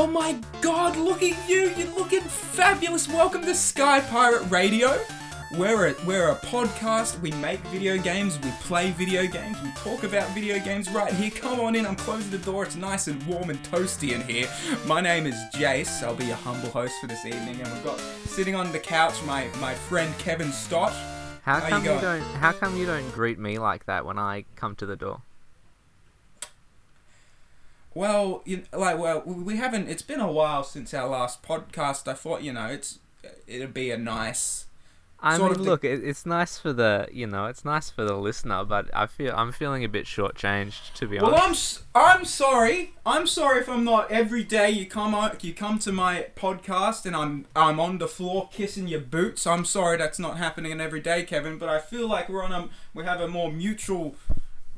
Oh my god, look at you! You're looking fabulous! Welcome to Sky Pirate Radio! We're a podcast, we make video games, we play video games, we talk about video games right here. Come on in, I'm closing the door, it's nice and warm and toasty in here. My name is Jace, I'll be your humble host for this evening, and we've got, sitting on the couch, my friend Kevin Stott. How come you don't greet me like that when I come to the door? Well, we haven't, it's been a while since our last podcast. I thought, it'd be a nice... it's nice for the, it's nice for the listener, but I'm feeling a bit shortchanged, to be honest. Well, I'm sorry if I'm not every day you come to my podcast and I'm on the floor kissing your boots. I'm sorry that's not happening every day, Kevin, but I feel like we have a more mutual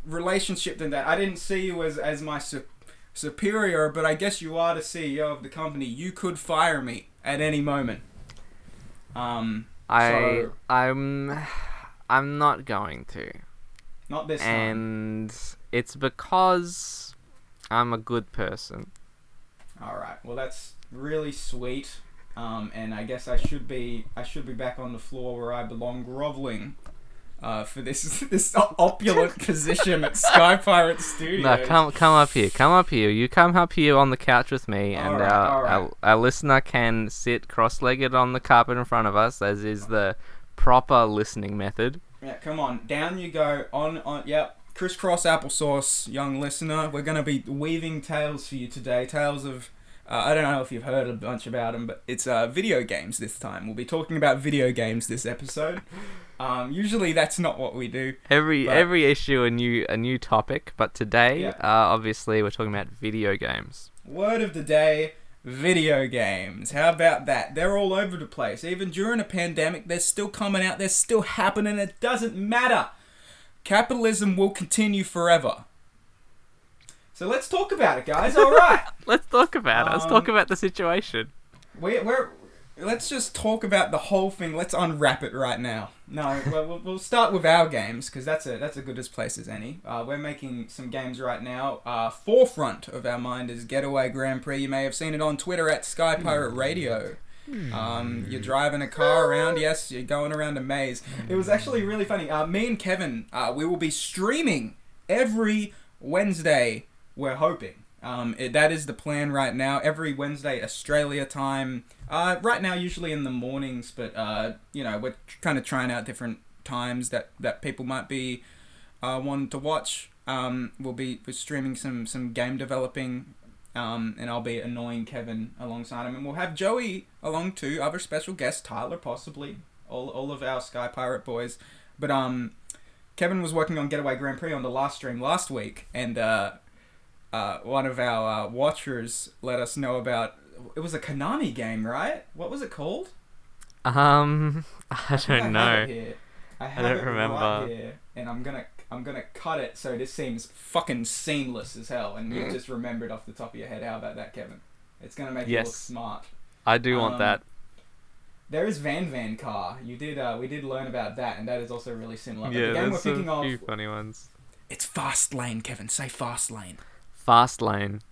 relationship than that. I didn't see you as my superior, but I guess you are the CEO of the company. You could fire me at any moment. I'm not going to. Not this time. And it's because I'm a good person. All right. Well, that's really sweet. And I guess I should be back on the floor where I belong, groveling for this opulent position at Sky Pirate Studios. No, come up here. You come up here on the couch with me, and right, our listener can sit cross-legged on the carpet in front of us, as is the proper listening method. Yeah, come on, down you go. Yep, crisscross applesauce, young listener. We're gonna be weaving tales for you today. Tales of I don't know if you've heard a bunch about them, but it's video games this time. We'll be talking about video games this episode. Usually that's not what we do. Every issue a new topic, but today, obviously, we're talking about video games. Word of the day, video games. How about that? They're all over the place. Even during a pandemic, they're still coming out. They're still happening. It doesn't matter. Capitalism will continue forever. So let's talk about it, guys. All right. Let's talk about it. Let's talk about the situation. Let's just talk about the whole thing. Let's unwrap it right now. No, we'll start with our games, because that's a good as place as any. We're making some games right now. Forefront of our mind is Getaway Grand Prix. You may have seen it on Twitter at Sky Pirate Radio. You're driving a car around. Yes, you're going around a maze. It was actually really funny. Me and Kevin, we will be streaming every Wednesday, we're hoping. That is the plan right now. Every Wednesday, Australia time. Right now, usually in the mornings, but we're kind of trying out different times that people might be wanting to watch. We're streaming some game developing, and I'll be annoying Kevin alongside him, and we'll have Joey along too. Other special guests, Tyler possibly, all of our Sky Pirate boys, but Kevin was working on Getaway Grand Prix on the last stream last week, and one of our watchers let us know about... It was a Konami game, right? What was it called? I don't remember. Right here, and I'm gonna cut it so this seems fucking seamless as hell. And you just remembered off the top of your head. How about that, Kevin? It's gonna make you look smart. I do want that. There is Van Car. We did learn about that, and that is also really similar. But yeah, the game we're thinking of, few funny ones. It's Fastlane, Kevin. Say Fastlane. Fastlane.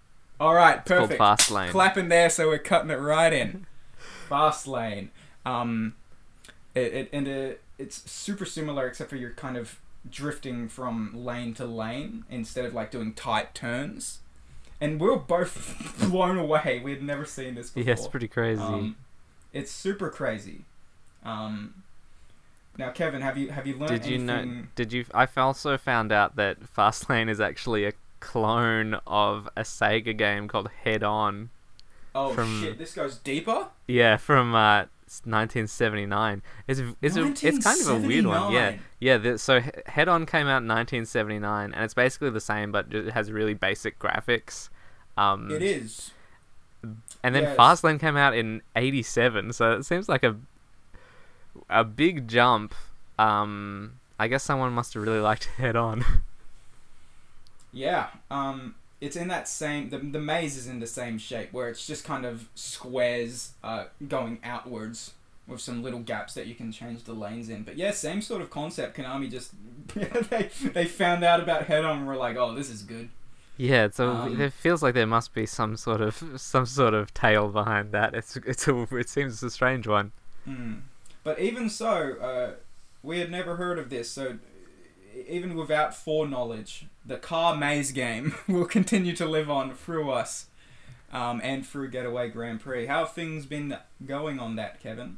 All right, perfect. It's called Fastlane. Clapping there, so we're cutting it right in. Fastlane. It's super similar, except for you're kind of drifting from lane to lane instead of like doing tight turns. And we were both blown away. We had never seen this before. Yeah, it's pretty crazy. It's super crazy. Now, Kevin, have you learned anything? I also found out that Fastlane is actually a clone of a Sega game called Head On. Oh shit! This goes deeper. Yeah, from 1979. It's kind of a weird one. Yeah. So Head On came out in 1979, and it's basically the same, but it has really basic graphics. It is. And then Fastlane came out in 1987, so it seems like a big jump. I guess someone must have really liked Head On. Yeah, it's in that same... The maze is in the same shape, where it's just kind of squares going outwards with some little gaps that you can change the lanes in. But yeah, same sort of concept. Konami just... they found out about Head On and were like, oh, this is good. Yeah, so it feels like there must be some sort of tale behind that. It seems a strange one. But even so, we had never heard of this. So even without foreknowledge, the car maze game will continue to live on through us, and through Getaway Grand Prix. How have things been going on that, Kevin?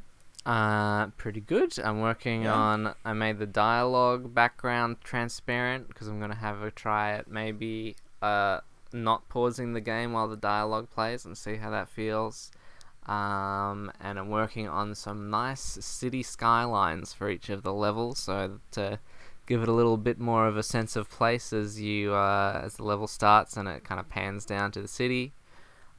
Pretty good. I'm working on... I made the dialogue background transparent because I'm going to have a try at maybe not pausing the game while the dialogue plays and see how that feels. And I'm working on some nice city skylines for each of the levels, so to give it a little bit more of a sense of place as the level starts and it kind of pans down to the city.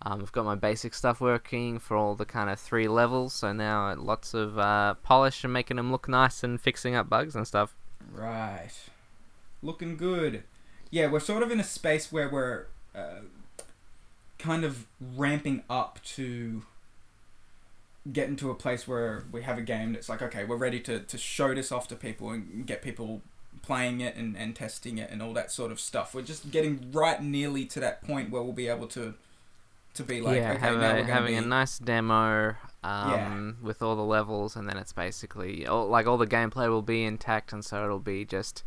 I've got my basic stuff working for all the kind of 3 levels, so now lots of polish and making them look nice and fixing up bugs and stuff. Right. Looking good. Yeah, we're sort of in a space where we're kind of ramping up to get into a place where we have a game that's like, okay, we're ready to show this off to people and get people playing it and testing it and all that sort of stuff. We're just getting right nearly to that point where we'll be able to be like, yeah, okay, having a nice demo with all the levels, and then it's basically all the gameplay will be intact, and so it'll be just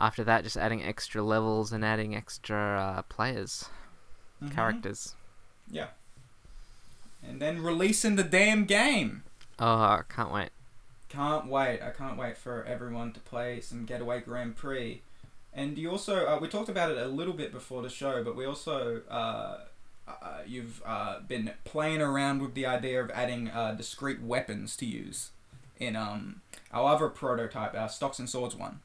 after that just adding extra levels and adding extra players, characters. Yeah. And then releasing the damn game. Oh, I can't wait. I can't wait for everyone to play some Getaway Grand Prix. And you also, we talked about it a little bit before the show, but we also... you've been playing around with the idea of adding discrete weapons to use in our other prototype, our Stocks and Swords one.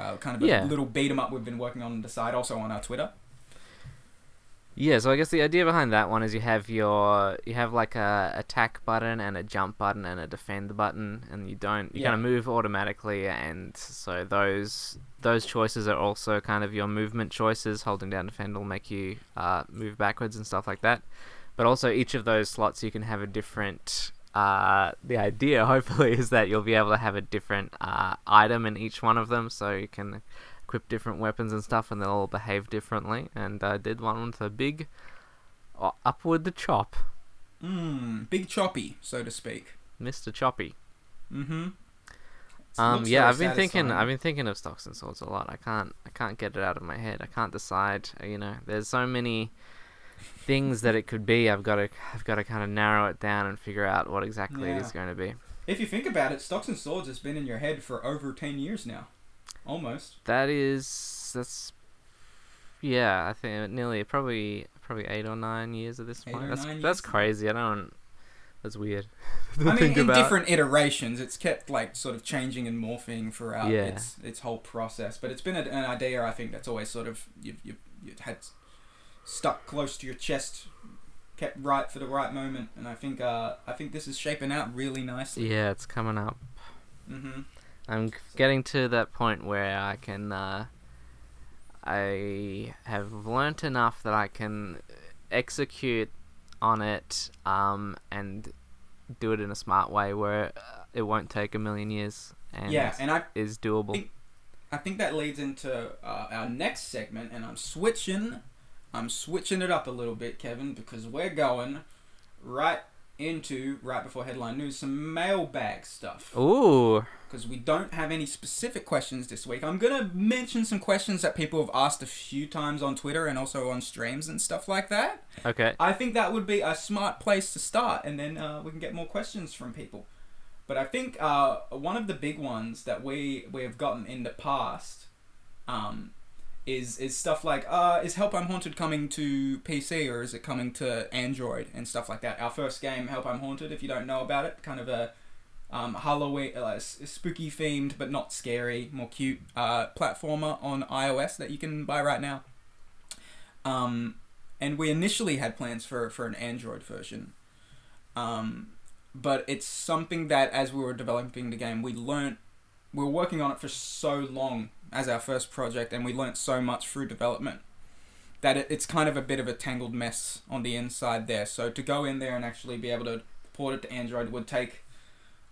A little beat-em-up we've been working on the side, also on our Twitter. Yeah, so I guess the idea behind that one is you have like a attack button and a jump button and a defend button, and you kind of move automatically, and so those choices are also kind of your movement choices. Holding down defend will make you move backwards and stuff like that. But also each of those slots you can have a different. The idea hopefully is that you'll be able to have a different item in each one of them, so you can equip different weapons and stuff, and they'll all behave differently. And I did one with a big upward the chop. Big choppy, so to speak. Mr. Choppy. I've been thinking of Stocks and Swords a lot. I can't get it out of my head. I can't decide. You know, there's so many things that it could be. I've got to kind of narrow it down and figure out what exactly it is going to be. If you think about it, Stocks and Swords has been in your head for over 10 years now. Almost. I think nearly probably 8 or 9 years at this point. That's crazy. That's weird. Different iterations, it's kept like sort of changing and morphing throughout its whole process. But it's been an idea, I think, that's always sort of you've had stuck close to your chest, kept right for the right moment, and I think this is shaping out really nicely. Yeah, it's coming up. I'm getting to that point where I can, I have learnt enough that I can execute on it, and do it in a smart way where it won't take a million years and is doable. I think that leads into our next segment, and I'm switching it up a little bit, Kevin, because we're going right before headline news, some mailbag stuff. Ooh. Because we don't have any specific questions this week. I'm going to mention some questions that people have asked a few times on Twitter and also on streams and stuff like that. Okay. I think that would be a smart place to start, and then we can get more questions from people. But I think one of the big ones that we have gotten in the past is stuff like, is Help I'm Haunted coming to PC or is it coming to Android and stuff like that? Our first game, Help I'm Haunted, if you don't know about it, kind of a... Halloween, spooky themed but not scary, more cute platformer on iOS that you can buy right now. And we initially had plans for an Android version, but it's something that as we were developing the game, we were working on it for so long as our first project, and we learnt so much through development that it's kind of a bit of a tangled mess on the inside there. So to go in there and actually be able to port it to Android would take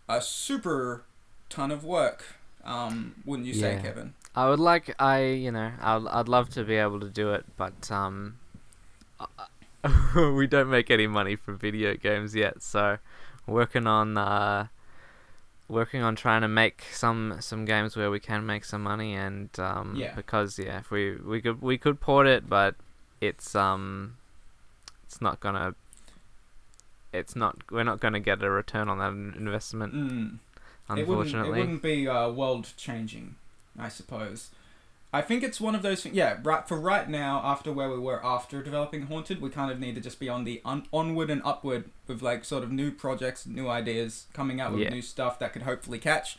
a super ton of work Wouldn't you say, Kevin? I would like, I'd love to be able to do it, but we don't make any money from video games yet, so working on trying to make some games where we can make some money, and because if we could port it, but we're not gonna get a return on that investment. Unfortunately, it wouldn't be world changing, I suppose. I think it's one of those things. Yeah, right. For right now, after where we were after developing Haunted, we kind of need to just be on the onward and upward with like sort of new projects, new ideas coming out with new stuff that could hopefully catch.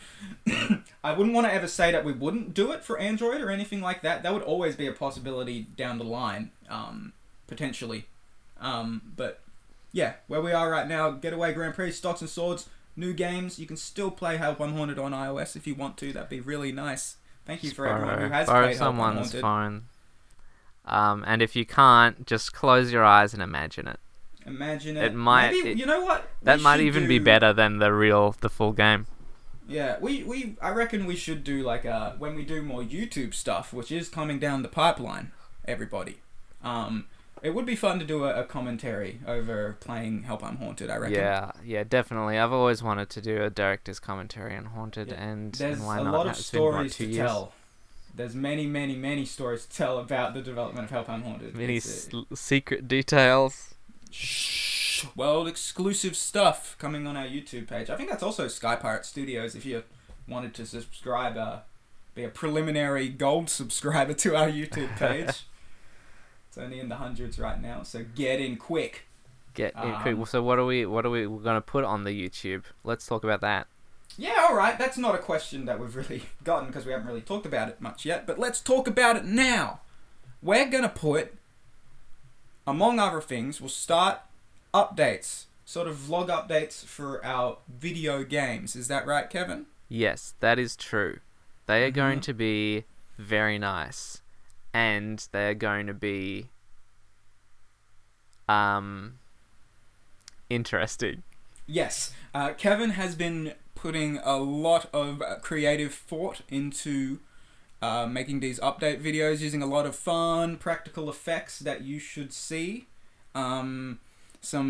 I wouldn't want to ever say that we wouldn't do it for Android or anything like that. That would always be a possibility down the line, potentially. But yeah, where we are right now, Getaway Grand Prix, Stocks and Swords, new games. You can still play Help I'm Haunted on iOS if you want to. That'd be really nice. Thank you for everyone who has played Help I'm Haunted. Phone. And if you can't, just close your eyes and imagine it. Imagine it. It might. Maybe, you know what? That might even be better than the full game. Yeah, I reckon we should do like when we do more YouTube stuff, which is coming down the pipeline. Everybody, it would be fun to do a commentary over playing Help I'm Haunted, I reckon. Yeah, definitely. I've always wanted to do a director's commentary on Haunted, and there's and why a not? Lot of stories to years. Tell. There's many, many, many stories to tell about the development of Help I'm Haunted. Many secret details. Shh. World exclusive stuff coming on our YouTube page. I think that's also Sky Pirate Studios. If you wanted to subscribe, be a preliminary gold subscriber to our YouTube page. It's only in the hundreds right now, so get in quick. So what are we going to put on the YouTube? Let's talk about that. Yeah, all right. That's not a question that we've really gotten because we haven't really talked about it much yet, but let's talk about it now. We're going to put, among other things, we'll start updates, sort of vlog updates for our video games. Is that right, Kevin? Yes, that is true. They are going to be very nice. And they're going to be interesting. Yes. Kevin has been putting a lot of creative thought into making these update videos, using a lot of fun, practical effects that you should see. Some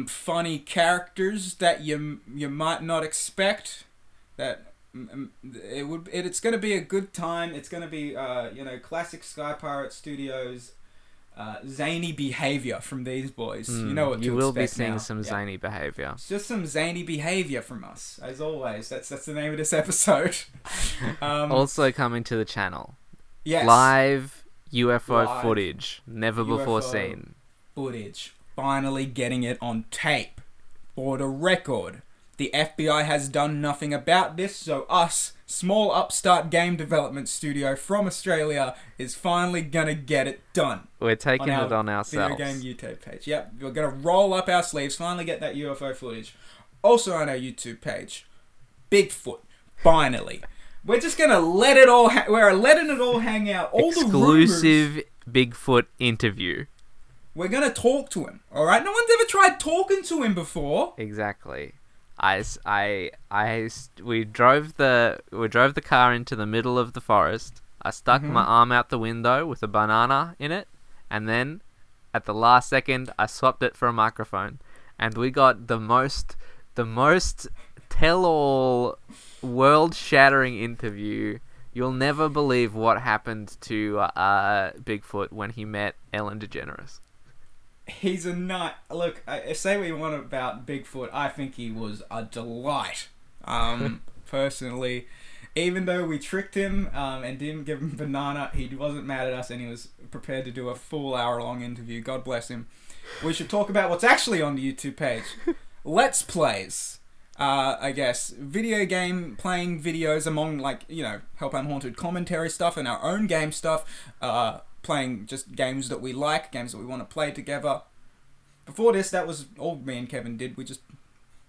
funny characters that you might not expect that... It's going to be a good time. It's going to be, classic Sky Pirate Studios zany behavior from these boys. You know what to expect. You will be seeing some zany behavior. It's just some zany behavior from us, as always. That's the name of this episode. Also coming to the channel. Yes. Live UFO footage. Never before seen. Footage. Finally getting it on tape. For the record. The FBI has done nothing about this, so us, small upstart game development studio from Australia, is finally gonna get it done. We're taking it on ourselves. Video game YouTube page. Yep, we're gonna roll up our sleeves, finally get that UFO footage. Also on our YouTube page, Bigfoot. Finally, we're just gonna let it all. We're letting it all hang out. All exclusive the Bigfoot interview. We're gonna talk to him. All right, no one's ever tried talking to him before. Exactly. We drove the car into the middle of the forest. I stuck my arm out the window with a banana in it, and then at the last second I swapped it for a microphone, and we got the most tell-all, world-shattering interview. You'll never believe what happened to Bigfoot when he met Ellen DeGeneres. He's a nut. Look, say what you want about Bigfoot, I think he was a delight. Personally, even though we tricked him and didn't give him banana, he wasn't mad at us and he was prepared to do a full hour-long interview. God bless him. We should talk about what's actually on the YouTube page. Let's Plays. I guess video game playing videos among Help I'm Haunted commentary stuff and our own game stuff. Playing just games that we like, games that we want to play together. Before this, that was all me and Kevin did. We just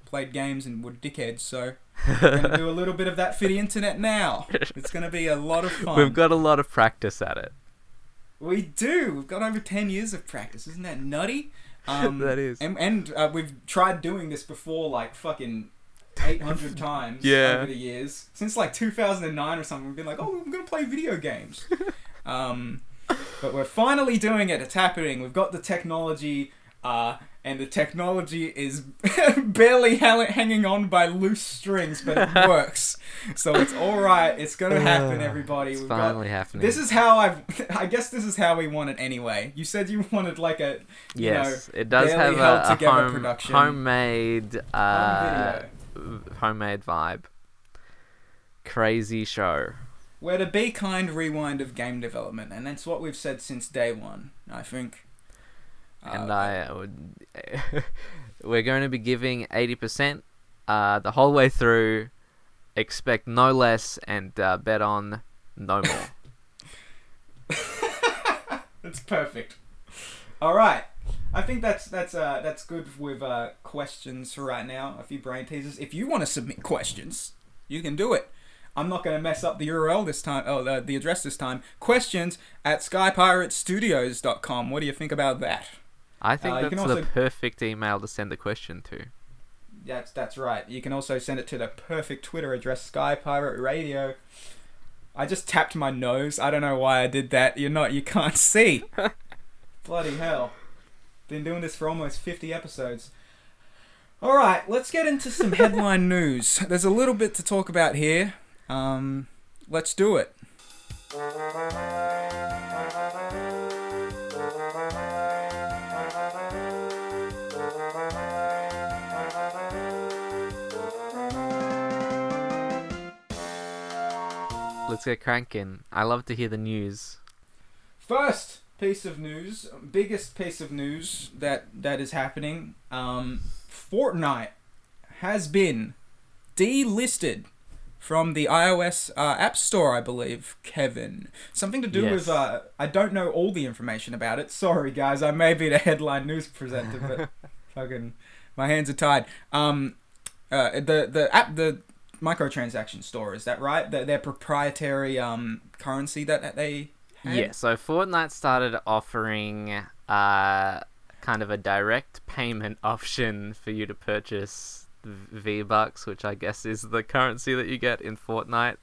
played games and were dickheads, so we're going to do a little bit of that for the internet now. It's going to be a lot of fun. We've got a lot of practice at it. We do. We've got over 10 years of practice. Isn't that nutty? That is. And we've tried doing this before, like fucking... 800 times over the years. Since like 2009 or something, we've been like, oh, I'm going to play video games. But we're finally doing it. It's happening. We've got the technology, and the technology is barely hanging on by loose strings, but it works. So it's all right. It's going to happen, everybody. It's finally happening. This is how I guess this is how we want it anyway. You said you wanted like a, it does have a homemade vibe. Crazy show. We're the Be Kind Rewind of game development, and that's what we've said since day one, I think. And we're going to be giving 80% the whole way through. Expect no less, and bet on no more. That's perfect. All right, I think that's good with questions for right now. A few brain teasers. If you want to submit questions, you can do it. I'm not going to mess up the URL this time. Oh, the address this time. questions@skypiratestudios.com. What do you think about that? I think that's the perfect email to send a question to. That's right. You can also send it to the perfect Twitter address, Sky Pirate Radio. I just tapped my nose. I don't know why I did that. You can't see. Bloody hell. Been doing this for almost 50 episodes. All right, let's get into some headline news. There's a little bit to talk about here. Let's do it. Let's get cranking. I love to hear the news. First piece of news, biggest piece of news that is happening. Fortnite has been delisted from the iOS App Store, I believe, Kevin. Something to do with... I don't know all the information about it. Sorry, guys. I may be the headline news presenter, but fucking... My hands are tied. The app... The microtransaction store, is that right? Their proprietary currency that they had? Yeah, so Fortnite started offering kind of a direct payment option for you to purchase V-bucks, which I guess is the currency that you get in Fortnite,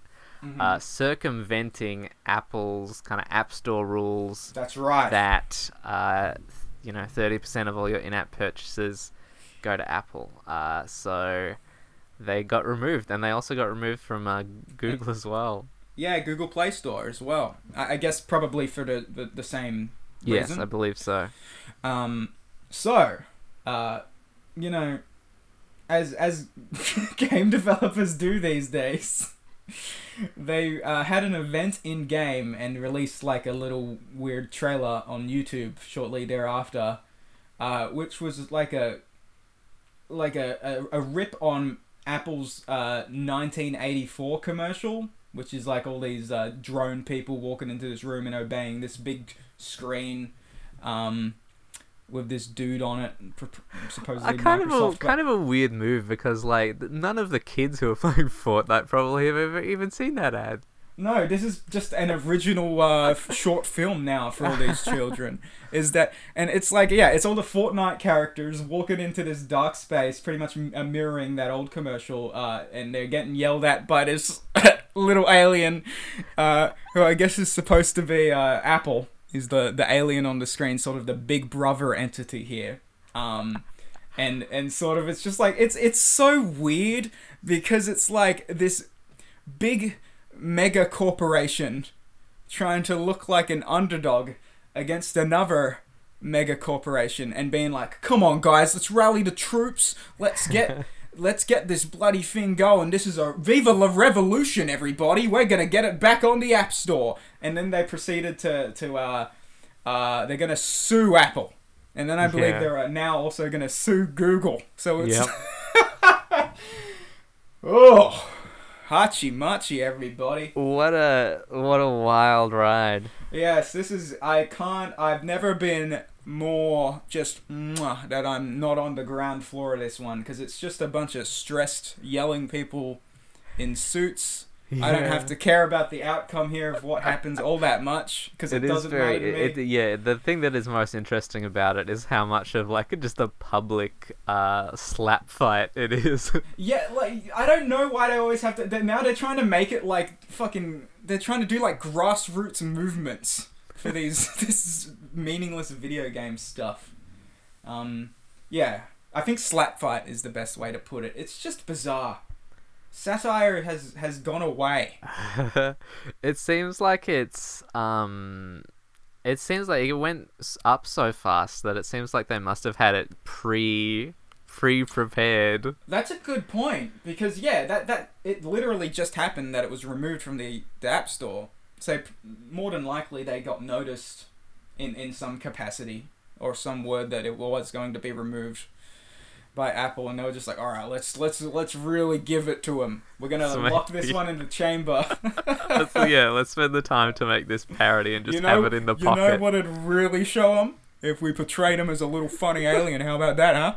circumventing Apple's kind of App Store rules. That's right. That 30% of all your in-app purchases go to Apple. So they got removed, and they also got removed from Google as well. Yeah, Google Play Store as well. I guess probably for the same reason. Yes, I believe so. As game developers do these days, they had an event in-game and released like a little weird trailer on YouTube shortly thereafter, which was like a rip on Apple's 1984 commercial, which is like all these drone people walking into this room and obeying this big screen with this dude on it, supposedly kind of a weird move, because like none of the kids who are playing Fortnite probably have ever even seen that ad. No, this is just an original short film now for all these children. Is that, and it's like, yeah, it's all the Fortnite characters walking into this dark space, pretty much mirroring that old commercial, and they're getting yelled at by this little alien, who I guess is supposed to be Apple, is the alien on the screen, sort of the big brother entity here. And sort of, it's just like, it's so weird, because it's like this big mega corporation trying to look like an underdog against another mega corporation and being like, come on guys, let's rally the troops, let's get this bloody thing going, this is a viva la revolution everybody, we're gonna get it back on the App Store. And then they proceeded to they're gonna sue Apple, and then I believe they're now also gonna sue Google, so it's oh, hachi machi, everybody. What a wild ride. Yes, this is... I've never been more just... that I'm not on the ground floor of this one, because it's just a bunch of stressed, yelling people in suits Yeah. I don't have to care about the outcome here of what happens all that much, because it doesn't matter to me. The thing that is most interesting about it is how much of, like, just a public slap fight it is. Yeah, like, I don't know why they always have to... Now they're trying to make it, like, fucking... They're trying to do, like, grassroots movements for these this meaningless video game stuff. Yeah, I think slap fight is the best way to put it. It's just bizarre. Satire has gone away. It seems like it seems like it went up so fast that it seems like they must have had it pre-prepared. That's a good point, because that it literally just happened that it was removed from the App Store. So more than likely they got noticed in some capacity, or some word that it was going to be removed by Apple, and they were just like, all right, let's really give it to him. We're gonna lock this one in the chamber. Let's spend the time to make this parody and just have it in the pocket. You know what'd really show him? If we portrayed him as a little funny alien. How about that, huh?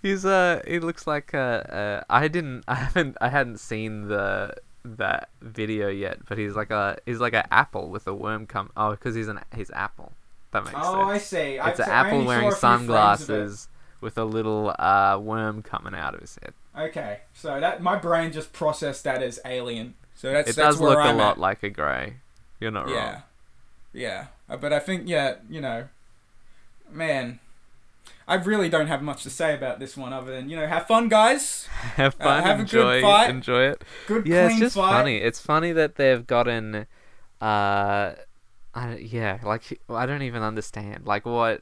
He's he looks like I hadn't seen that video yet, but he's like an apple with a worm come. Oh, because he's Apple. That makes sense. Oh, I see. It's an apple wearing sunglasses with a little worm coming out of his head. Okay, so that my brain just processed that as alien. So that's where I'm at. It does look a lot like a grey. You're not wrong. Yeah, but I think man, I really don't have much to say about this one other than have fun, guys. Have fun. Have a good fight. Enjoy it. Good clean fight. Yeah, it's just funny. It's funny that they've gotten, I don't even understand what.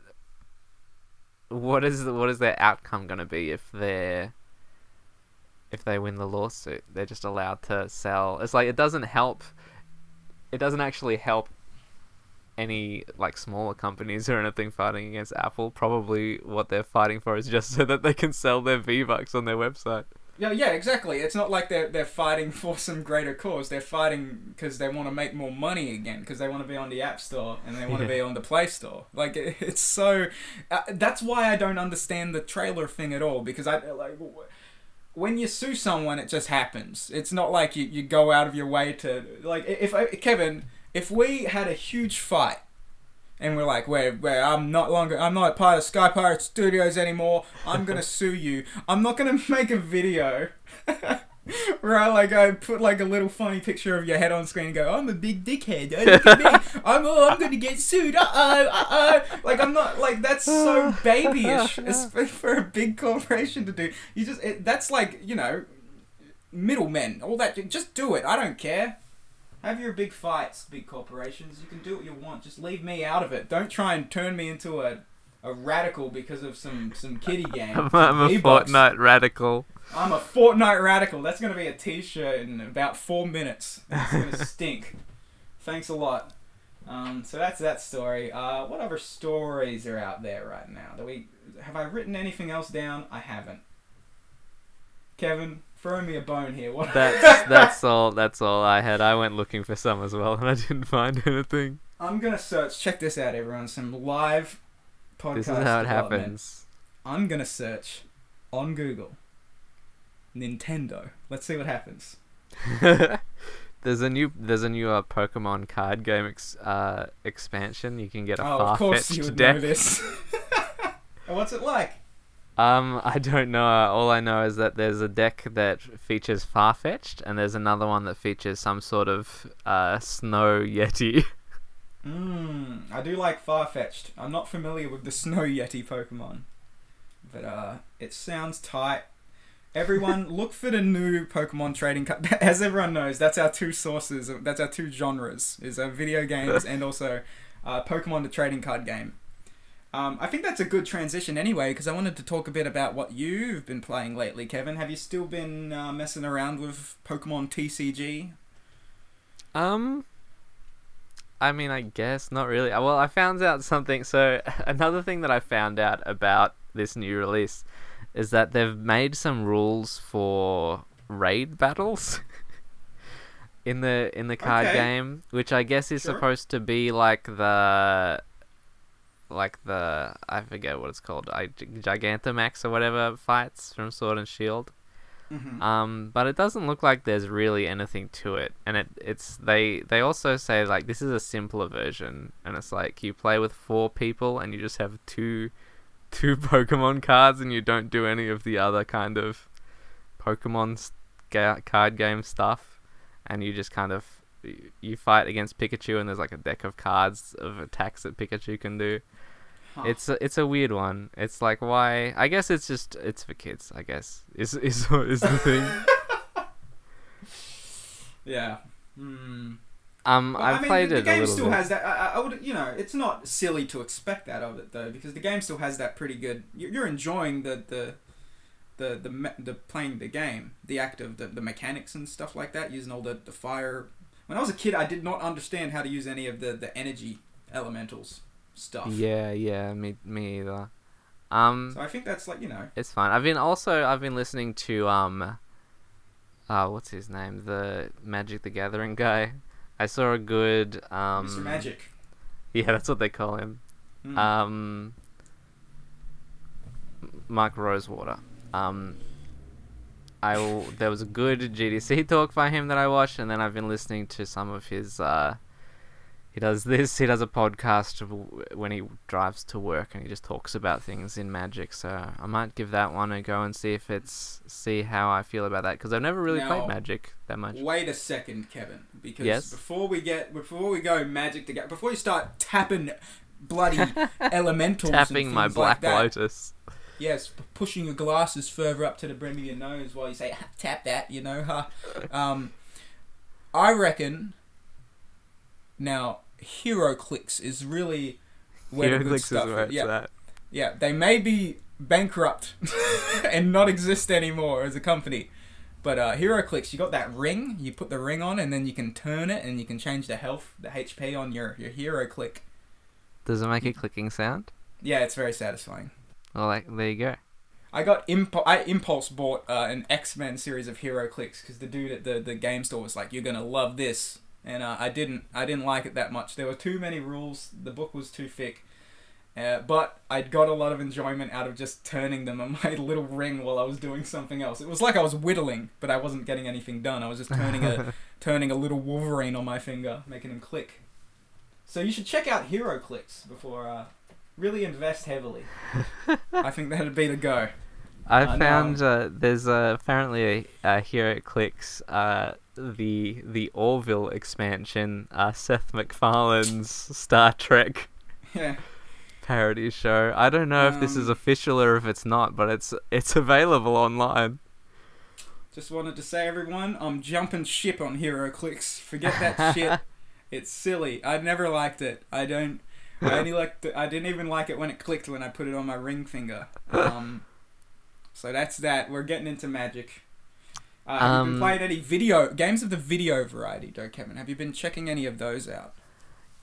What is their outcome going to be if they win the lawsuit? They're just allowed to sell. It's like it doesn't actually help any smaller companies or anything fighting against Apple. Probably what they're fighting for is just so that they can sell their V-bucks on their website. Yeah, exactly. It's not like they're fighting for some greater cause. They're fighting because they want to make more money again, because they want to be on the App Store and they want to be on the Play Store. It's so... that's why I don't understand the trailer thing at all, because when you sue someone, it just happens. It's not like you go out of your way to... Kevin, if we had a huge fight and we're like, where I'm not part of Sky Pirate Studios anymore. I'm gonna sue you. I'm not gonna make a video where I put a little funny picture of your head on screen and go, I'm a big dickhead. Oh, look at me. I'm gonna get sued. Uh oh. I'm not that's so babyish for a big corporation to do. You just that's middlemen, all that. Just do it. I don't care. Have your big fights, big corporations. You can do what you want. Just leave me out of it. Don't try and turn me into a radical because of some kiddie game. I'm a Fortnite radical. I'm a Fortnite radical. That's going to be a t-shirt in about 4 minutes. It's going to stink. Thanks a lot. So that's that story. What other stories are out there right now? Have I written anything else down? I haven't. Kevin, throw me a bone here. What? That's all I had. I went looking for some as well, and I didn't find anything. I'm gonna search. Check this out, everyone. Some live podcast. This is how it happens. I'm gonna search on Google Nintendo. Let's see what happens. There's a new Pokemon card game expansion. You can get a far-fetched deck. Know this. What's it like? I don't know. All I know is that there's a deck that features Farfetch'd, and there's another one that features some sort of snow yeti. I do like Farfetch'd. I'm not familiar with the snow yeti Pokemon, but it sounds tight. Everyone, look for the new Pokemon trading card. As everyone knows, that's our two sources. That's our two genres: is our video games and also Pokemon the trading card game. I think that's a good transition anyway, because I wanted to talk a bit about what you've been playing lately, Kevin. Have you still been messing around with Pokemon TCG? I mean, I guess not really. Well, I found out something. So another thing that I found out about this new release is that they've made some rules for raid battles in the card game, which I guess is supposed to be like the I forget what it's called, Gigantamax or whatever fights from Sword and Shield. Mm-hmm. But it doesn't look like there's really anything to it, and they also say like this is a simpler version, and it's like you play with 4 people and you just have two Pokemon cards and you don't do any of the other kind of Pokemon card game stuff, and you just kind of you fight against Pikachu, and there's like a deck of cards of attacks that Pikachu can do. Huh. It's a weird one. It's like, why? I guess it's for kids, I guess. Is the thing. Yeah. Mm. I played it a little bit. The game still has that. I would, it's not silly to expect that of it though, because the game still has that pretty good. You're enjoying the playing the game, the act of the mechanics and stuff like that, using all the fire. When I was a kid, I did not understand how to use any of the energy elementals stuff. Yeah, me either. So I think that's like, it's fine. I've been listening to what's his name, the Magic the Gathering guy. I saw a good Mr. Magic. Yeah, that's what they call him. Mm. Mark Rosewater. There was a good GDC talk by him that I watched, and then I've been listening to some of his. He does a podcast when he drives to work, and he just talks about things in Magic. So I might give that one a go and see how I feel about that, because I've never really played Magic that much. Wait a second, Kevin, because before we go Magic together, before you start tapping bloody elementals, tapping and my black like lotus. Yes, pushing your glasses further up to the brim of your nose while you say tap that, I reckon. Now, Heroclix is really where the good stuff is. Yeah, they may be bankrupt and not exist anymore as a company, but Heroclix, you got that ring. You put the ring on, and then you can turn it, and you can change the health, the HP on your Heroclix. Does it make a clicking sound? Yeah, it's very satisfying. Well, there you go. I impulse bought an X-Men series of Heroclix because the dude at the game store was like, "You're gonna love this." And I didn't like it that much. There were too many rules. The book was too thick. But I got a lot of enjoyment out of just turning them on my little ring while I was doing something else. It was like I was whittling, but I wasn't getting anything done. I was just turning a little Wolverine on my finger, making him click. So you should check out Heroclix before really invest heavily. I think that'd be the go. I found there's apparently a Heroclix. The Orville expansion, Seth MacFarlane's Star Trek parody show. I don't know if this is official or if it's not, but it's available online. Just wanted to say, everyone, I'm jumping ship on Heroclix. Forget that shit. It's silly. I never liked it. I didn't even like it when it clicked when I put it on my ring finger. So that's that. We're getting into Magic. Have you been playing any video games of the video variety, though, Kevin? Have you been checking any of those out?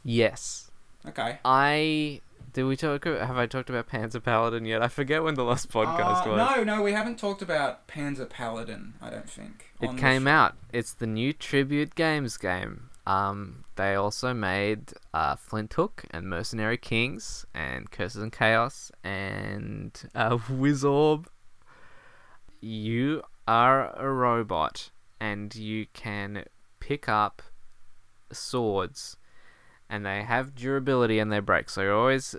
Yes. Okay. Have I talked about Panzer Paladin yet? I forget when the last podcast was. No, we haven't talked about Panzer Paladin. I don't think it came out. It's the new Tribute Games game. They also made Flint Hook and Mercenary Kings and Curses and Chaos and Wizorb. You are a robot and you can pick up swords, and they have durability and they break, so you're always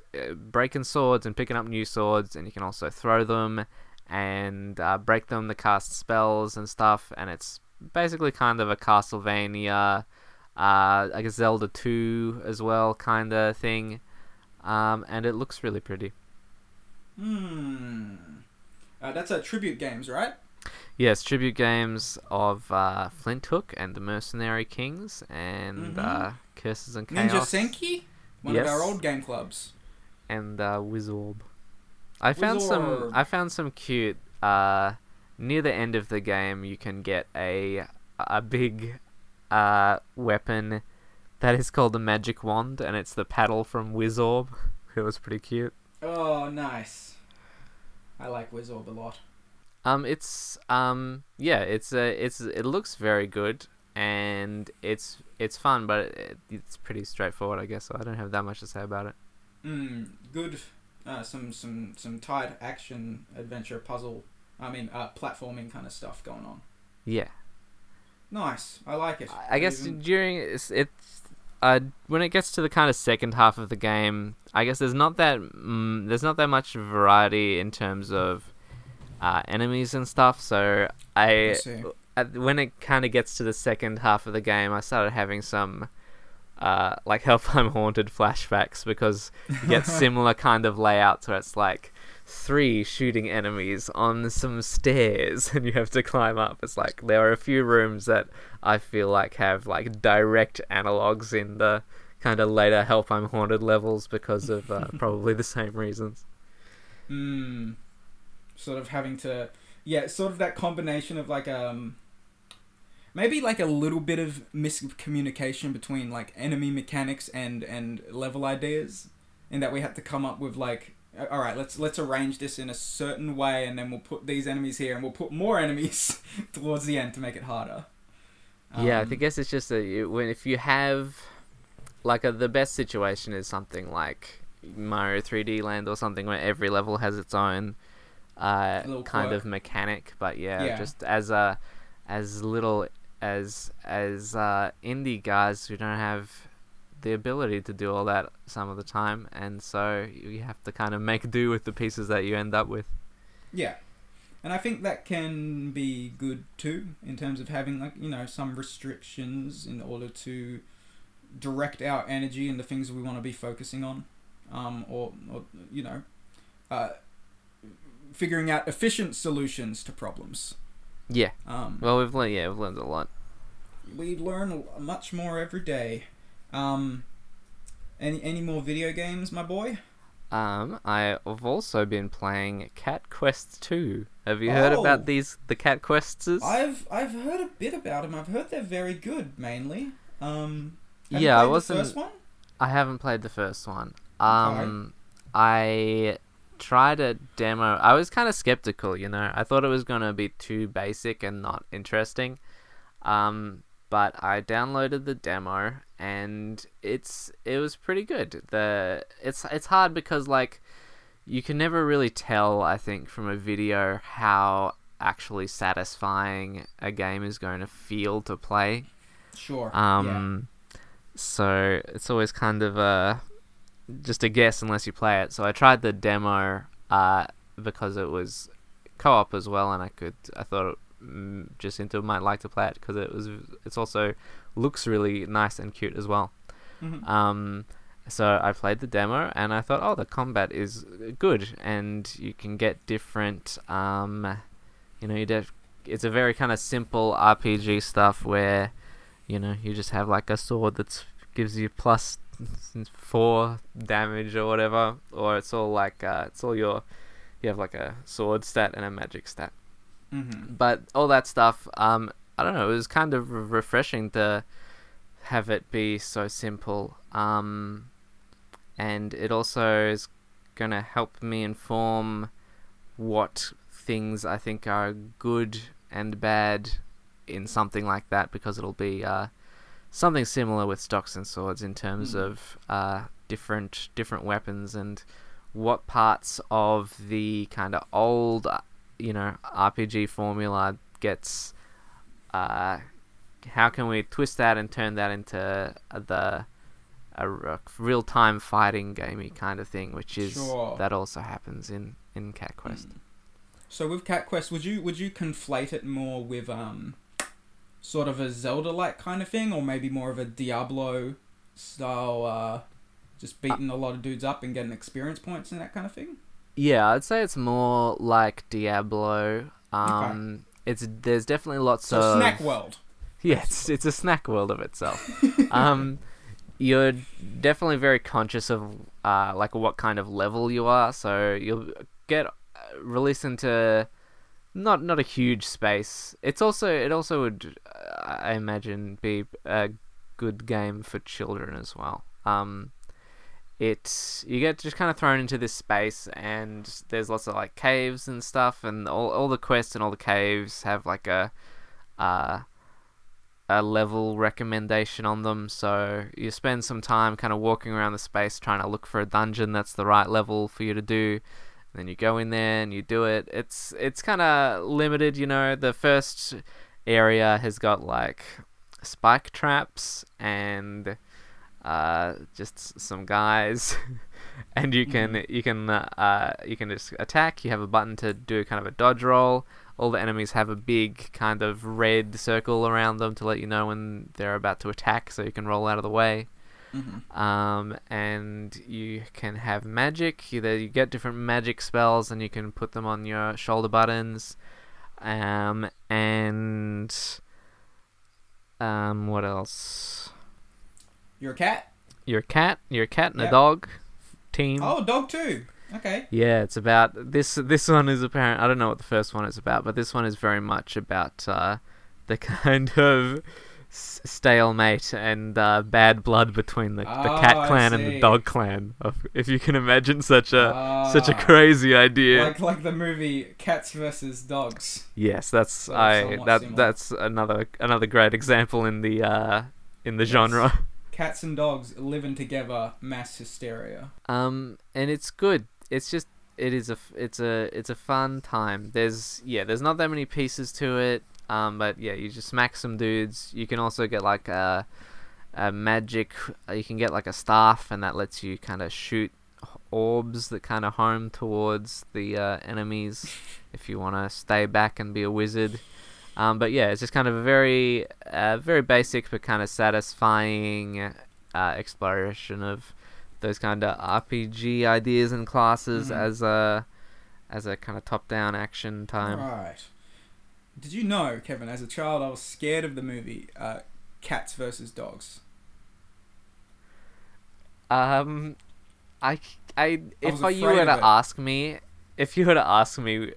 breaking swords and picking up new swords, and you can also throw them and break them to cast spells and stuff. And it's basically kind of a Castlevania, like a Zelda 2 as well kind of thing, and it looks really pretty. That's a Tribute Games, right? Yes, Tribute Games of Flint Hook and the Mercenary Kings and Curses and Chaos. Ninja Senki? One of our old game clubs. And Wizorb. I found some cute. Near the end of the game, you can get a big weapon that is called the Magic Wand, and it's the paddle from Wizorb. It was pretty cute. Oh, nice. I like Wizorb a lot. It looks very good, and it's fun, but it's pretty straightforward, I guess. So I don't have that much to say about it. Good, some tight action adventure puzzle I mean, platforming kind of stuff going on. Yeah. Nice. I like it. I guess during it's when it gets to the kind of second half of the game, I guess there's not that much variety in terms of enemies and stuff. So when it kind of gets to the second half of the game, I started having some like Help I'm Haunted flashbacks, because you get similar kind of layouts where it's like 3 shooting enemies on some stairs and you have to climb up. It's like there are a few rooms that I feel like have like direct analogs in the kind of later Help I'm Haunted levels because of probably the same reasons. Sort of having to, sort of that combination of like maybe like a little bit of miscommunication between like enemy mechanics and level ideas, in that we had to come up with like, all right, let's arrange this in a certain way, and then we'll put these enemies here, and we'll put more enemies towards the end to make it harder. I guess it's just if you have like the best situation is something like Mario 3D Land or something, where every level has its own kind of mechanic. But just as little as indie guys who don't have the ability to do all that some of the time, and so you have to kind of make do with the pieces that you end up with. Yeah, and I think that can be good too, in terms of having like, you know, some restrictions in order to direct our energy and the things we want to be focusing on, or you know, figuring out efficient solutions to problems. Yeah. Well, we've learned a lot. We learn much more every day. Any more video games, my boy? I've also been playing Cat Quest 2. Have you heard about the Cat Quests? I've heard a bit about them. I've heard they're very good, mainly. Have you played the first one? I haven't played the first one. I tried a demo. I was kind of skeptical, you know. I thought it was going to be too basic and not interesting. But I downloaded the demo and it was pretty good. It's hard because like you can never really tell, I think, from a video how actually satisfying a game is going to feel to play. Sure. So it's always kind of just a guess unless you play it. So I tried the demo because it was co-op as well, and I thought Jacinta might like to play it because it's also looks really nice and cute as well. Mm-hmm. So I played the demo and I thought, the combat is good, and you can get different it's a very kind of simple RPG stuff where, you know, you just have like a sword that gives you plus 4 damage or whatever, or it's all like you have like a sword stat and a magic stat. Mm-hmm. But all that stuff, I don't know, it was kind of refreshing to have it be so simple, and it also is going to help me inform what things I think are good and bad in something like that, because it'll be something similar with Stocks and Swords in terms of different weapons and what parts of the kind of old, you know, RPG formula gets, how can we twist that and turn that into a real-time fighting gamey kind of thing, which is that also happens in Cat Quest. So with Cat Quest, would you conflate it more with sort of a Zelda-like kind of thing, or maybe more of a Diablo-style, just beating a lot of dudes up and getting experience points and that kind of thing? Yeah, I'd say it's more like Diablo. There's definitely lots of Snack World. Yeah, it's a Snack World of itself. You're definitely very conscious of like what kind of level you are, so you'll get released into not a huge space. It also would, I imagine, be a good game for children as well. You get just kind of thrown into this space, and there's lots of like caves and stuff, and all the quests and all the caves have like a level recommendation on them. So you spend some time kind of walking around the space trying to look for a dungeon that's the right level for you to do, Then you go in there and you do it. It's kind of limited, you know. The first area has got like spike traps and just some guys, and you can just attack. You have a button to do kind of a dodge roll. All the enemies have a big kind of red circle around them to let you know when they're about to attack, so you can roll out of the way. Mm-hmm. And you can have magic. You get different magic spells, and you can put them on your shoulder buttons. What else? You're a cat, and yep. A dog team. Oh, dog too. Okay. Yeah, it's about this. This one is apparent. I don't know what the first one is about, but this one is very much about the kind of stalemate and bad blood between the cat clan and the dog clan. If you can imagine such a crazy idea, like the movie Cats versus Dogs. Yes, that's another great example in the genre. Cats and dogs living together, mass hysteria. And it's good. It's just it's a fun time. There's not that many pieces to it. But yeah, you just smack some dudes. You can also get like a magic. You can get like a staff, and that lets you kind of shoot orbs that kind of home towards the enemies. If you want to stay back and be a wizard. But yeah, it's just kind of a very, very basic but kind of satisfying exploration of those kind of RPG ideas and classes as a kind of top-down action time. Right. Did you know, Kevin, as a child I was scared of the movie Cats versus Dogs? If you were to ask me, the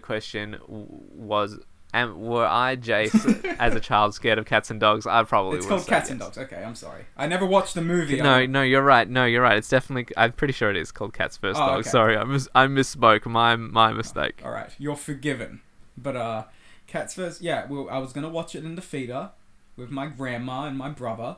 question was, were I, Jace, as a child scared of cats and dogs? I probably would. It's called Cats and Dogs. Okay, I'm sorry. I never watched the movie. No, you're right. It's definitely. I'm pretty sure it is called Cats vs. Dogs. Okay. Sorry, I misspoke. My mistake. All right, you're forgiven. But Cats vs. I was gonna watch it in the theater with my grandma and my brother,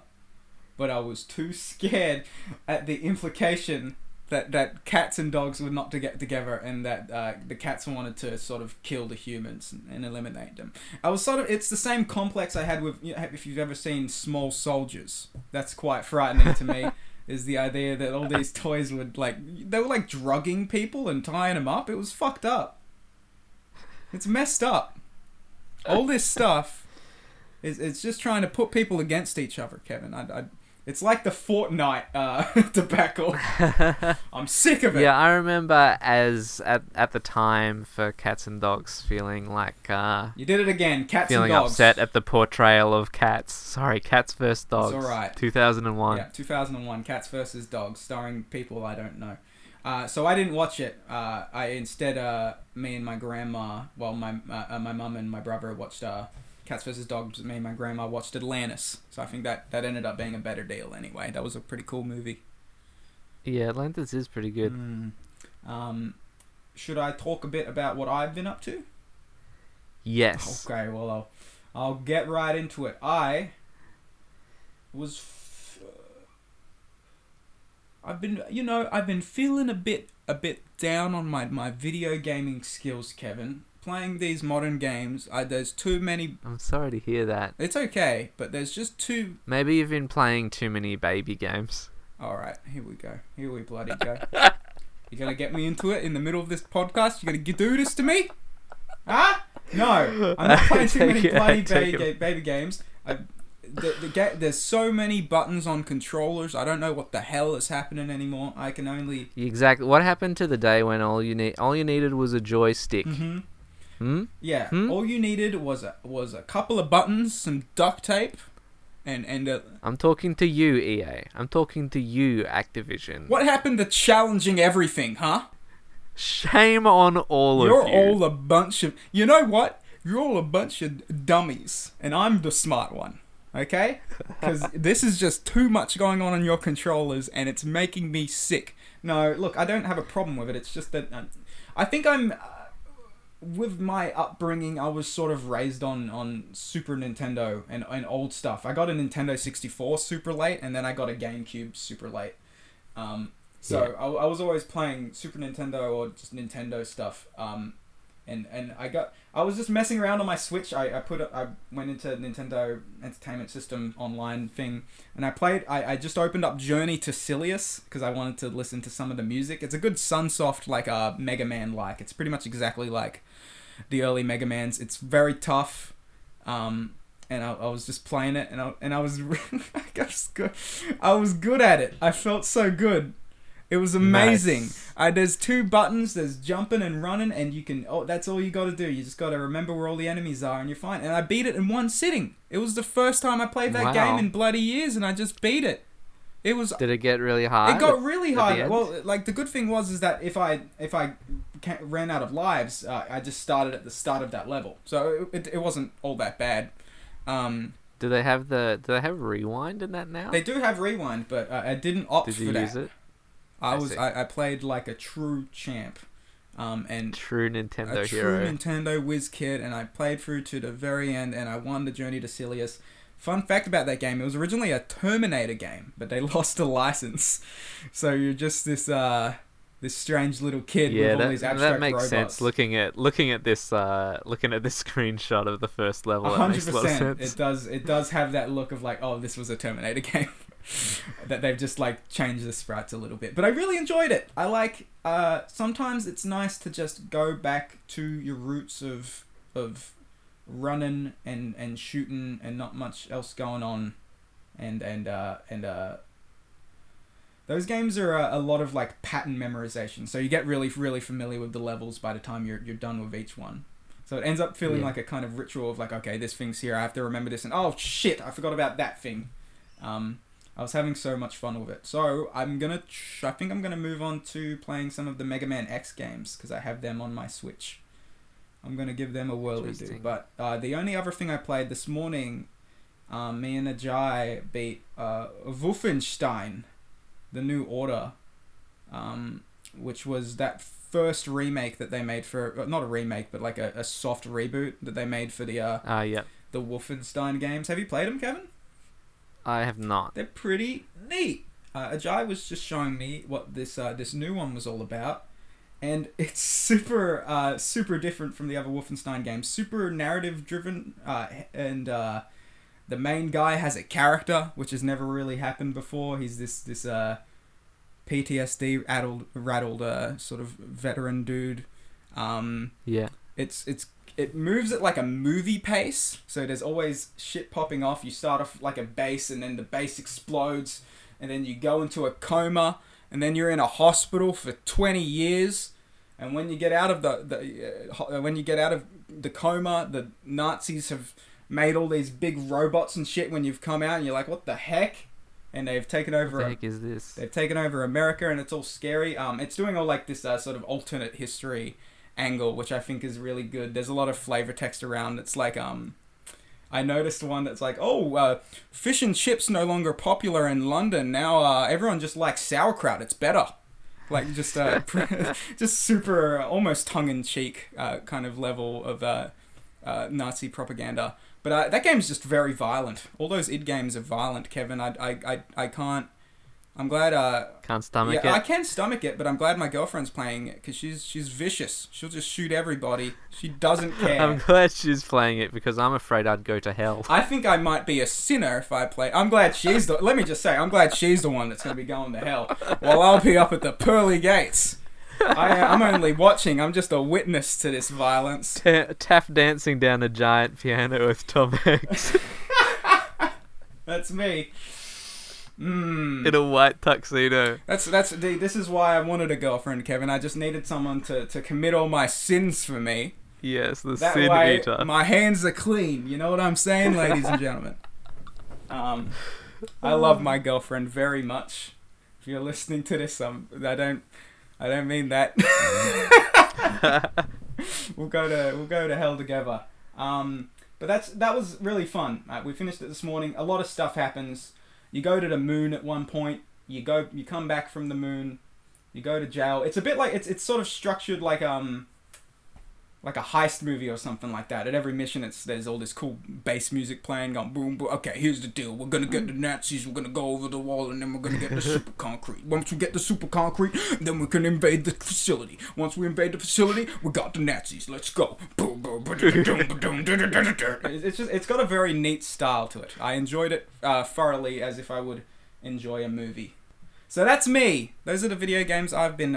but I was too scared at the implication that cats and dogs would not to get together, and that the cats wanted to sort of kill the humans and eliminate them. I was sort of... It's the same complex I had with... if you've ever seen Small Soldiers, that's quite frightening to me, is the idea that all these toys would like... They were like drugging people and tying them up. It was fucked up. It's messed up. All this stuff is... It's just trying to put people against each other, Kevin. It's like the Fortnite debacle. I'm sick of it. Yeah, I remember at the time for Cats and Dogs feeling like... you did it again, Cats and Dogs. Feeling upset at the portrayal of cats. Sorry, Cats vs. Dogs. It's all right. 2001. Yeah, 2001, Cats vs. Dogs, starring people I don't know. So I didn't watch it. Instead, me and my grandma, my mum and my brother watched... Cats vs. Dogs, me and my grandma watched Atlantis. So I think that ended up being a better deal anyway. That was a pretty cool movie. Yeah, Atlantis is pretty good. Should I talk a bit about what I've been up to? Yes. Okay, well, I'll get right into it. I've been feeling a bit down on my video gaming skills, Kevin. Playing these modern games, there's too many... I'm sorry to hear that. It's okay, but there's just too... Maybe you've been playing too many baby games. Alright, here we go. Here we bloody go. You're going to get me into it in the middle of this podcast? You're going to do this to me? Huh? No. I'm not playing too many bloody baby games. There's so many buttons on controllers. I don't know what the hell is happening anymore. I can only... Exactly. What happened to the day when all you needed was a joystick? Mm-hmm. Hmm? Yeah, all you needed was a couple of buttons, some duct tape, and I'm talking to you, EA. I'm talking to you, Activision. What happened to challenging everything, huh? Shame on all of you. You're all a bunch of... You know what? You're all a bunch of dummies, and I'm the smart one, okay? Because this is just too much going on your controllers, and it's making me sick. No, look, I don't have a problem with it. It's just that... I think I'm... with my upbringing, I was sort of raised on Super Nintendo and old stuff. I got a Nintendo 64 super late, and then I got a GameCube super late. So I was always playing Super Nintendo or just Nintendo stuff. And I was just messing around on my Switch. I went into Nintendo Entertainment System online thing, and I played. I just opened up Journey to Silius because I wanted to listen to some of the music. It's a good Sunsoft Mega Man like. It's pretty much exactly like the early Mega Mans. It's very tough, and I was just playing it, and I was good. I was good at it. I felt so good. It was amazing. Nice. There's two buttons. There's jumping and running, and you can. Oh, that's all you got to do. You just got to remember where all the enemies are, and you're fine. And I beat it in one sitting. It was the first time I played that game in bloody years, and I just beat it. It was. Did it get really hard? It got really hard. Well, the good thing was that if I ran out of lives, I just started at the start of that level, so it wasn't all that bad. Do they have rewind in that now? They do have rewind, but I didn't opt for that. Did you use it? I played like a true champ, and true Nintendo hero, Nintendo whiz kid, and I played through to the very end, and I won the Journey to Silius. Fun fact about that game: it was originally a Terminator game, but they lost the license, so you're just this strange little kid with all these abstract robots. Yeah, that makes sense. Looking at this screenshot of the first level, 100%, that makes a lot of sense. It does have that look of like, oh, this was a Terminator game. That they've just changed the sprites a little bit, but I really enjoyed it. I sometimes it's nice to just go back to your roots of running and shooting and not much else going on, and those games are a lot of pattern memorization. So you get really really familiar with the levels by the time you're done with each one. So it ends up feeling like a kind of ritual of okay, this thing's here. I have to remember this, and oh shit, I forgot about that thing. I was having so much fun with it. So I think I'm gonna move on to playing some of the Mega Man X games because I have them on my Switch. I'm gonna give them a whirly do. But the only other thing I played this morning, me and Ajay beat Wolfenstein, The New Order, which was that first remake that they made for not a remake but a soft reboot that they made for the Wolfenstein games. Have you played them, Kevin? I have not. They're pretty neat. Ajay was just showing me what this new one was all about, and it's super super different from the other Wolfenstein games. Super narrative driven, and the main guy has a character, which has never really happened before. He's this PTSD rattled sort of veteran dude. It moves at a movie pace, so there's always shit popping off. You start off a base, and then the base explodes, and then you go into a coma, and then you're in a hospital for 20 years. And when you get out of the coma, the Nazis have made all these big robots and shit. When you've come out, and you're like, what the heck? And they've taken over. What the heck is this? They've taken over America, and it's all scary. It's doing all this sort of alternate history angle, which I think is really good. There's a lot of flavor text around. It's I noticed one that's fish and chips no longer popular in London now. Everyone just likes sauerkraut. It's better. Just super almost tongue-in-cheek kind of level of Nazi propaganda. But that game's just very violent. All those id games are violent, Kevin. I can't. I'm glad. Can't stomach it. I can stomach it, but I'm glad my girlfriend's playing it because she's vicious. She'll just shoot everybody. She doesn't care. I'm glad she's playing it because I'm afraid I'd go to hell. I think I might be a sinner if I play. I'm glad she's the. Let me just say, I'm glad she's the one that's going to be going to hell, while I'll be up at the pearly gates. I'm only watching. I'm just a witness to this violence. Tap dancing down a giant piano with Tom Hanks. That's me. In a white tuxedo. This is why I wanted a girlfriend, Kevin. I just needed someone to commit all my sins for me. Yes, the that sin way, eater. My hands are clean. You know what I'm saying, ladies and gentlemen. I love my girlfriend very much. If you're listening to this, I don't mean that. We'll go to hell together. But that was really fun. We finished it this morning. A lot of stuff happens. You go to the moon at one point. You come back from the moon. You go to jail. It's a bit it's sort of structured like a heist movie or something like that. At every mission, there's all this cool bass music playing, going boom, boom. Okay, here's the deal. We're going to get the Nazis, we're going to go over the wall, and then we're going to get the super concrete. Once we get the super concrete, then we can invade the facility. Once we invade the facility, we got the Nazis. Let's go. Boom, boom, boom, boom, boom, boom, boom, boom, boom. It's got a very neat style to it. I enjoyed it thoroughly, as if I would enjoy a movie. So that's me. Those are the video games I've been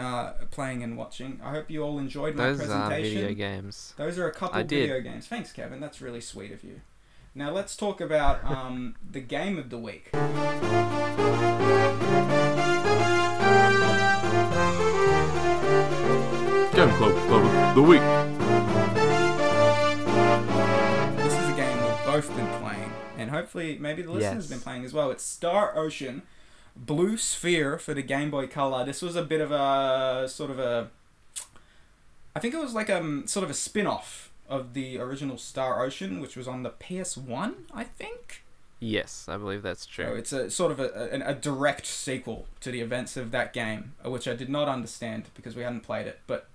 playing and watching. I hope you all enjoyed my presentation. Those are video games. Those are a couple video games. Thanks, Kevin. That's really sweet of you. Now let's talk about the game of the week. Game Club of the Week. This is a game we've both been playing, and hopefully maybe the listeners have been playing as well. It's Star Ocean Blue Sphere for the Game Boy Color. This was a bit of a sort of a, I think it was like a sort of a spin-off of the original Star Ocean, which was on the PS1, I think. Yes, I believe that's true. So it's a sort of a direct sequel to the events of that game, which I did not understand because we hadn't played it. But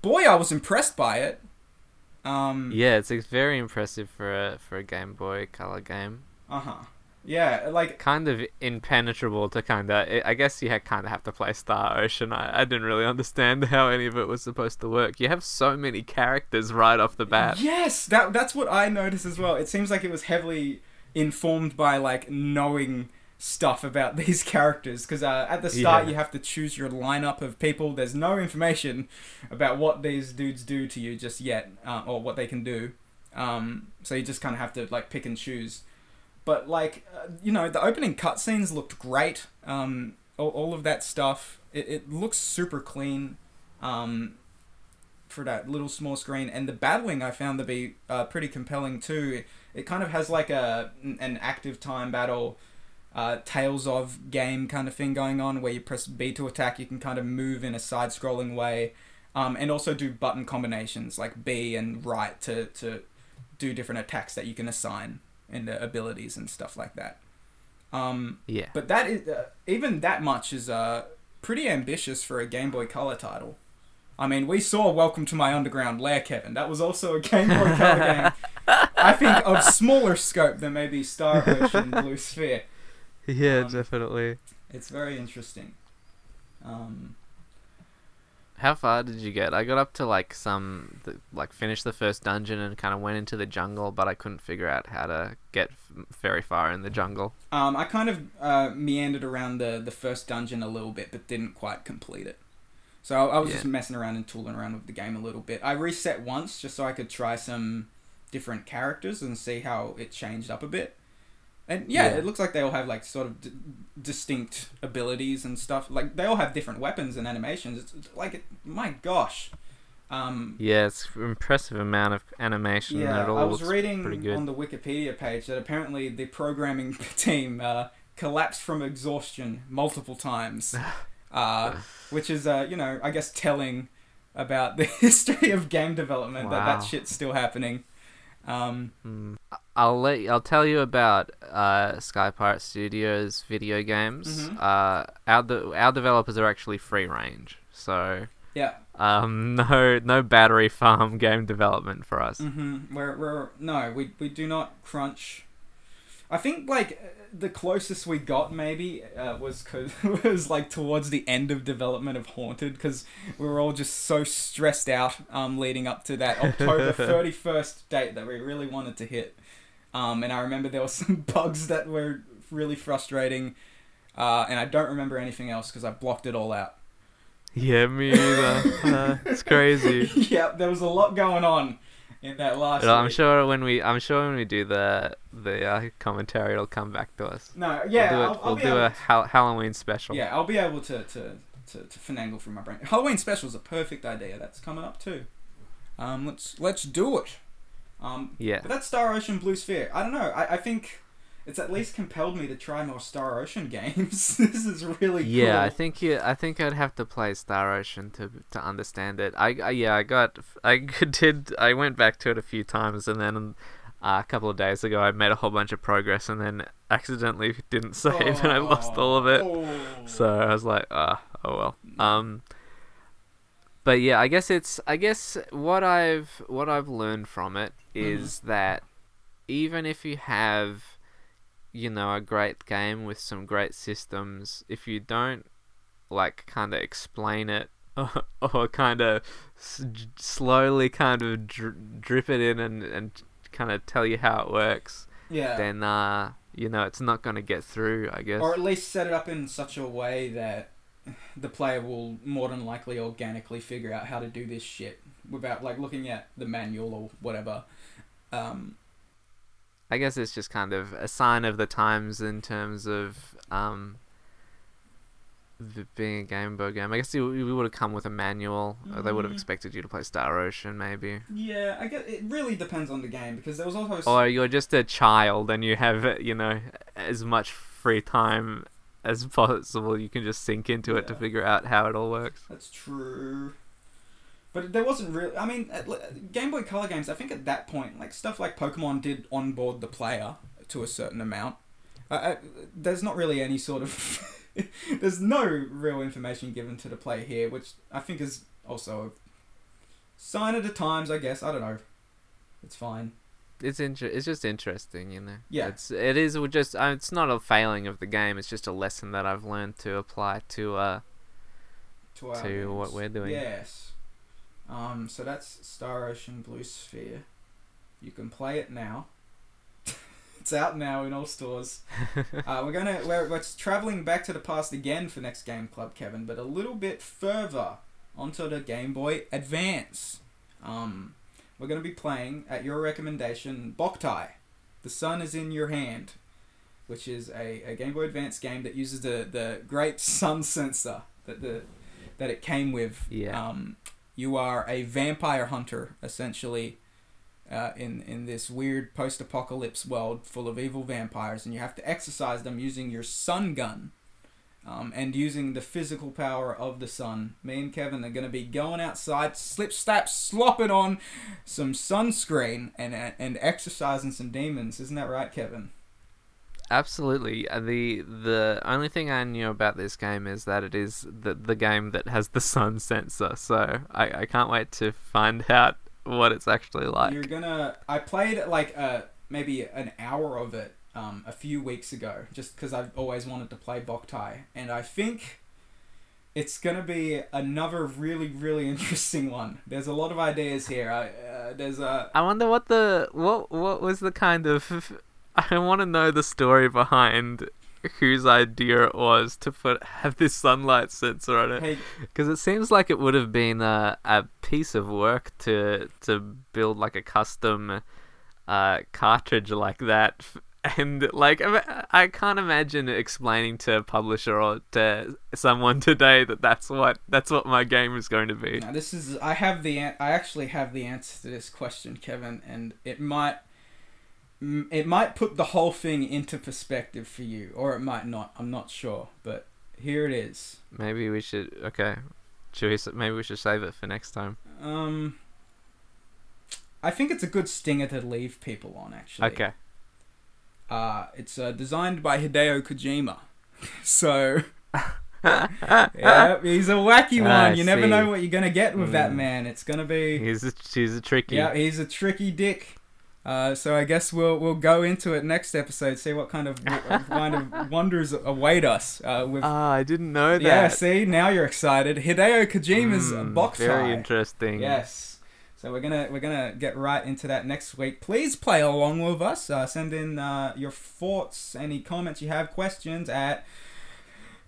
boy, I was impressed by it. It's very impressive for a Game Boy Color game. Yeah, like... kind of impenetrable to kind of... I guess you kind of have to play Star Ocean. I didn't really understand how any of it was supposed to work. You have so many characters right off the bat. Yes, that's what I noticed as well. It seems like it was heavily informed by, like, knowing stuff about these characters. Because at the start, you have to choose your lineup of people. There's no information about what these dudes do to you just yet, or what they can do. So you just kind of have to, like, pick and choose. But, like, the opening cutscenes looked great. All of that stuff. It looks super clean for that little small screen. And the battling I found to be pretty compelling, too. It kind of has, like, an active time battle, Tales of game kind of thing going on, where you press B to attack. You can kind of move in a side-scrolling way. And also do button combinations, like B and right, to do different attacks that you can assign and the abilities and stuff like that. But that is even that much is pretty ambitious for a Game Boy Color title. I mean, we saw Welcome to My Underground Lair, Kevin. That was also a Game Boy Color game. I think of smaller scope than maybe Star Ocean Blue Sphere. Yeah, definitely. It's very interesting. How far did you get? I got up to, like, finished the first dungeon and kind of went into the jungle, but I couldn't figure out how to get very far in the jungle. I kind of meandered around the first dungeon a little bit, but didn't quite complete it. So I was just messing around and tooling around with the game a little bit. I reset once just so I could try some different characters and see how it changed up a bit. And it looks like they all have, like, sort of distinct abilities and stuff. Like, they all have different weapons and animations. It's like, my gosh. It's an impressive amount of animation. Yeah, I was reading on the Wikipedia page that apparently the programming team collapsed from exhaustion multiple times, which is, I guess telling about the history of game development. Wow. That shit's still happening. I'll tell you about Sky Pirate Studios video games. Our developers are actually free range, so no battery farm game development for us. We do not crunch. I think, like, the closest we got maybe was like towards the end of development of Haunted, because we were all just so stressed out leading up to that October 31st date that we really wanted to hit. And I remember there were some bugs that were really frustrating, and I don't remember anything else because I blocked it all out. Yeah, me either. It's crazy. Yeah, there was a lot going on in that last week. I'm sure when we do the commentary, it'll come back to us. No, yeah, we'll do a Halloween special. Yeah, I'll be able to finagle from my brain. Halloween special is a perfect idea. That's coming up too. Let's do it. But that's Star Ocean Blue Sphere. I don't know. I think it's at least compelled me to try more Star Ocean games. This is really cool. Yeah, I think I'd have to play Star Ocean to understand it. I went back to it a few times, and then a couple of days ago I made a whole bunch of progress and then accidentally didn't save, and I lost all of it. So I was like, oh well. But yeah, I guess what I've learned from it is that even if you have, you know, a great game with some great systems, if you don't like kind of explain it or kind of slowly kind of drip it in and kind of tell you how it works, yeah, then you know, it's not going to get through, I guess. Or at least set it up in such a way that the player will more than likely organically figure out how to do this shit without like looking at the manual or whatever. I guess it's just kind of a sign of the times in terms of being a Game Boy game. I guess we would have come with a manual, or they would have expected you to play Star Ocean, maybe. Yeah, I guess it really depends on the game, because there was also... Or you're just a child and you have, you know, as much free time as possible. You can just sink into it to figure out how it all works. That's true. But there wasn't really... I mean, Game Boy Color games, I think at that point, like stuff like Pokemon did onboard the player to a certain amount. There's not really any sort of... there's no real information given to the player here, which I think is also a sign of the times, I guess. I don't know. It's fine. It's just interesting, you know. Yeah. It's not a failing of the game. It's just a lesson that I've learned to apply to what we're doing. Yes. So that's Star Ocean Blue Sphere. You can play it now. It's out now in all stores. We're traveling back to the past again for next Game Club, Kevin, but a little bit further onto the Game Boy Advance. We're going to be playing, at your recommendation, Boktai, The Sun Is In Your Hand, which is a Game Boy Advance game that uses the great sun sensor that it came with. Yeah. You are a vampire hunter, essentially, in this weird post-apocalypse world full of evil vampires, and you have to exorcise them using your sun gun, and using the physical power of the sun. Me and Kevin are going to be going outside, slip-slap, slopping on some sunscreen and exorcising some demons. Isn't that right, Kevin? Absolutely. The only thing I knew about this game is that it is the game that has the sun sensor, so I can't wait to find out what it's actually like. I played like maybe an hour of it a few weeks ago, just because I've always wanted to play Boktai, and I think it's going to be another really, really interesting one. There's a lot of ideas here. I wonder what was the kind of... I want to know the story behind whose idea it was to have this sunlight sensor on it, because it seems like it would have been a piece of work to build like a custom cartridge like that, and like I can't imagine explaining to a publisher or to someone today that that's what my game is going to be. Now, I actually have the answer to this question, Kevin, and it might put the whole thing into perspective for you, or it might not. I'm not sure, but here it is. Maybe we should... Okay. Maybe we should save it for next time. I think it's a good stinger to leave people on, actually. Okay. It's designed by Hideo Kojima. So... yeah, he's a wacky one. You never know what you're going to get with that man. It's going to be... He's a tricky... Yeah, he's a tricky dick. So I guess we'll go into it next episode, see what kind of wonders await us. I didn't know that. Yeah, see, now you're excited. Hideo Kojima's Boktai. Very interesting. Yes. So we're gonna get right into that next week. Please play along with us. Send in your thoughts, any comments you have, questions at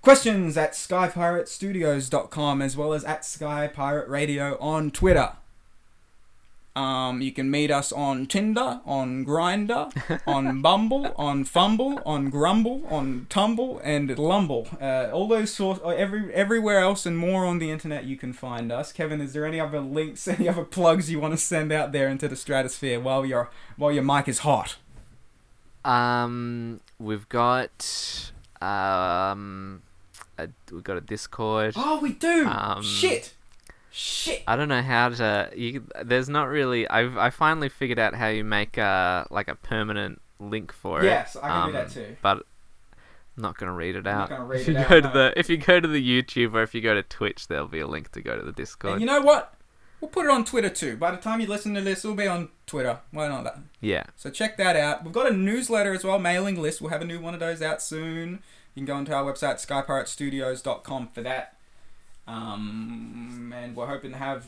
skypiratestudios.com, as well as at Sky Pirate Radio on Twitter. You can meet us on Tinder, on Grindr, on Bumble, on Fumble, on Grumble, on Tumble, and Lumble. All those sorts, everywhere else and more on the internet you can find us. Kevin, is there any other links, any other plugs you want to send out there into the stratosphere while your mic is hot? We've got a Discord. Oh, we do. Shit. I don't know how to... there's not really... I finally figured out how you make like a permanent link for it. Yes, I can do that too. But Not gonna read it out. If you go to the YouTube or if you go to Twitch, there'll be a link to go to the Discord. And you know what? We'll put it on Twitter too. By the time you listen to this, it'll be on Twitter. Why not that? Yeah. So check that out. We've got a newsletter as well, mailing list. We'll have a new one of those out soon. You can go onto our website, skypiratestudios.com, for that. And we're hoping to have,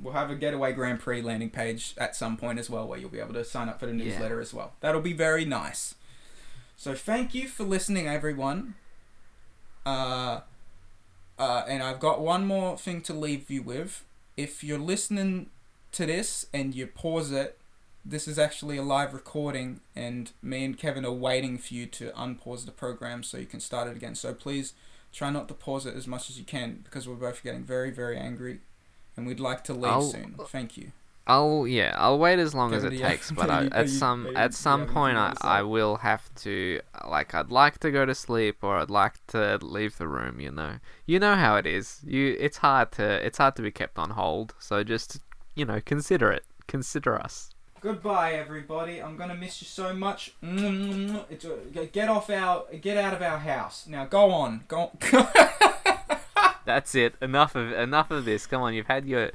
we'll have a Getaway Grand Prix landing page at some point as well, where you'll be able to sign up for the newsletter as well. That'll be very nice. So thank you for listening, everyone. And I've got one more thing to leave you with. If you're listening to this and you pause it, this is actually a live recording, and me and Kevin are waiting for you to unpause the program so you can start it again. So please try not to pause it as much as you can, because we're both getting very, very angry, and we'd like to leave soon. Thank you. I'll wait as long as it takes, but at some point I will have to, I'd like to go to sleep, or I'd like to leave the room, you know how it is. It's hard to be kept on hold. So just, consider it. Consider us. Goodbye, everybody. I'm gonna miss you so much. Get out of our house now. Go on. That's it. Enough of this. Come on, you've had your.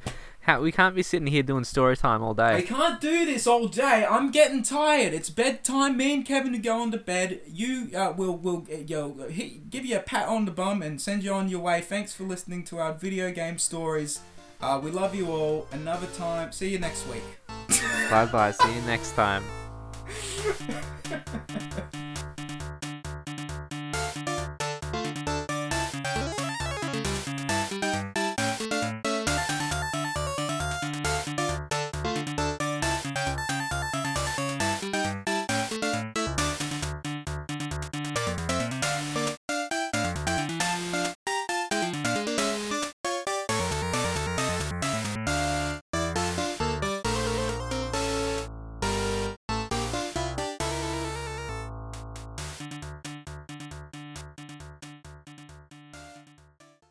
We can't be sitting here doing story time all day. I can't do this all day. I'm getting tired. It's bedtime. Me and Kevin are going to bed. You will give you a pat on the bum and send you on your way. Thanks for listening to our video game stories. We love you all. Another time. See you next week. Bye bye. See you next time.